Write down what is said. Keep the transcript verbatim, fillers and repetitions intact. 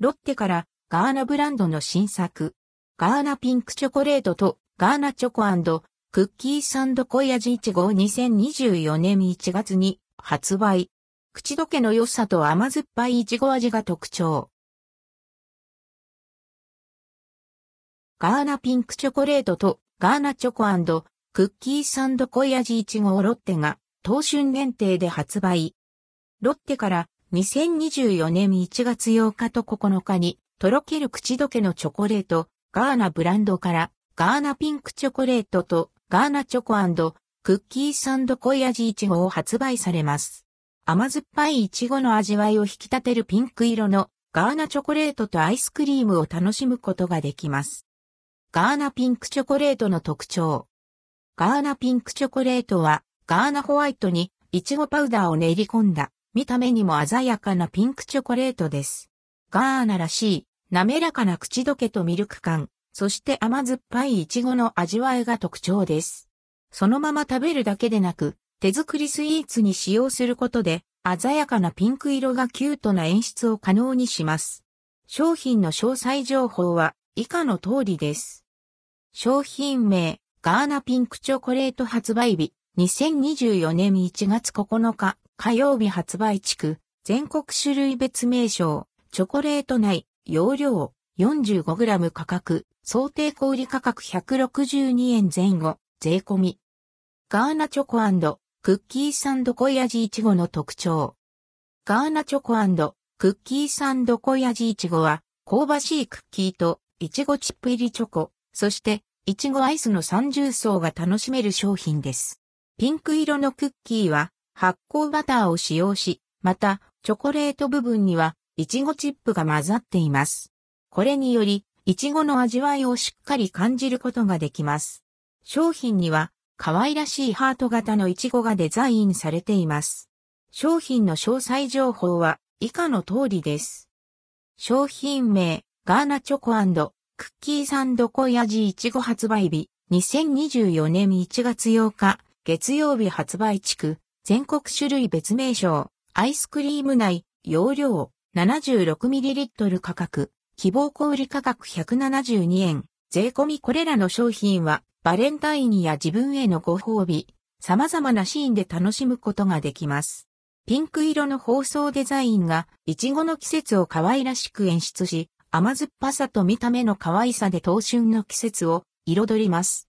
ロッテからガーナブランドの新作、ガーナピンクチョコレートとガーナチョコ&クッキーサンド濃い味いちごをにせんにじゅうよねんいちがつに発売。口どけの良さと甘酸っぱいいちご味が特徴。ガーナピンクチョコレートとガーナチョコ&クッキーサンド濃い味いちごをロッテが当春限定で発売。ロッテからにせんにじゅうよねんいちがつようかとここのかにとろける口どけのチョコレートガーナブランドからガーナピンクチョコレートとガーナチョコ&クッキーサンド濃い味いちごを発売されます。甘酸っぱいイチゴの味わいを引き立てるピンク色のガーナチョコレートとアイスクリームを楽しむことができます。ガーナピンクチョコレートの特徴。ガーナピンクチョコレートはガーナホワイトにイチゴパウダーを練り込んだ見た目にも鮮やかなピンクチョコレートです。ガーナらしい滑らかな口どけとミルク感、そして甘酸っぱいイチゴの味わいが特徴です。そのまま食べるだけでなく、手作りスイーツに使用することで、鮮やかなピンク色がキュートな演出を可能にします。商品の詳細情報は以下の通りです。商品名、ガーナピンクチョコレート発売日、にせんにじゅうよねんいちがつここのか、火曜日発売地区、全国種類別名称、チョコレート内、容量、よんじゅうごグラム 価格、想定小売価格ひゃくろくじゅうにえんぜん後、税込み。ガーナチョコ&クッキーサンド濃い味いちごの特徴。ガーナチョコ&クッキーサンド濃い味いちごは、香ばしいクッキーといちごチップ入りチョコ、そしていちごアイスの三重奏が楽しめる商品です。ピンク色のクッキーは発酵バターを使用し、またチョコレート部分にはいちごチップが混ざっています。これにより、いちごの味わいをしっかり感じることができます。商品には可愛らしいハート型のイチゴがデザインされています。商品の詳細情報は以下の通りです。商品名、ガーナチョコ&クッキーサンド濃い味いちご発売日、にせんにじゅうよねんいちがつようか、月曜日発売地区、全国種類別名称、アイスクリーム内、容量、ななじゅうろくミリリットル 価格、希望小売価格ひゃくななじゅうにえん、税込みこれらの商品は、バレンタインや自分へのご褒美、様々なシーンで楽しむことができます。ピンク色の包装デザインが、いちごの季節を可愛らしく演出し、甘酸っぱさと見た目の可愛さで早春の季節を彩ります。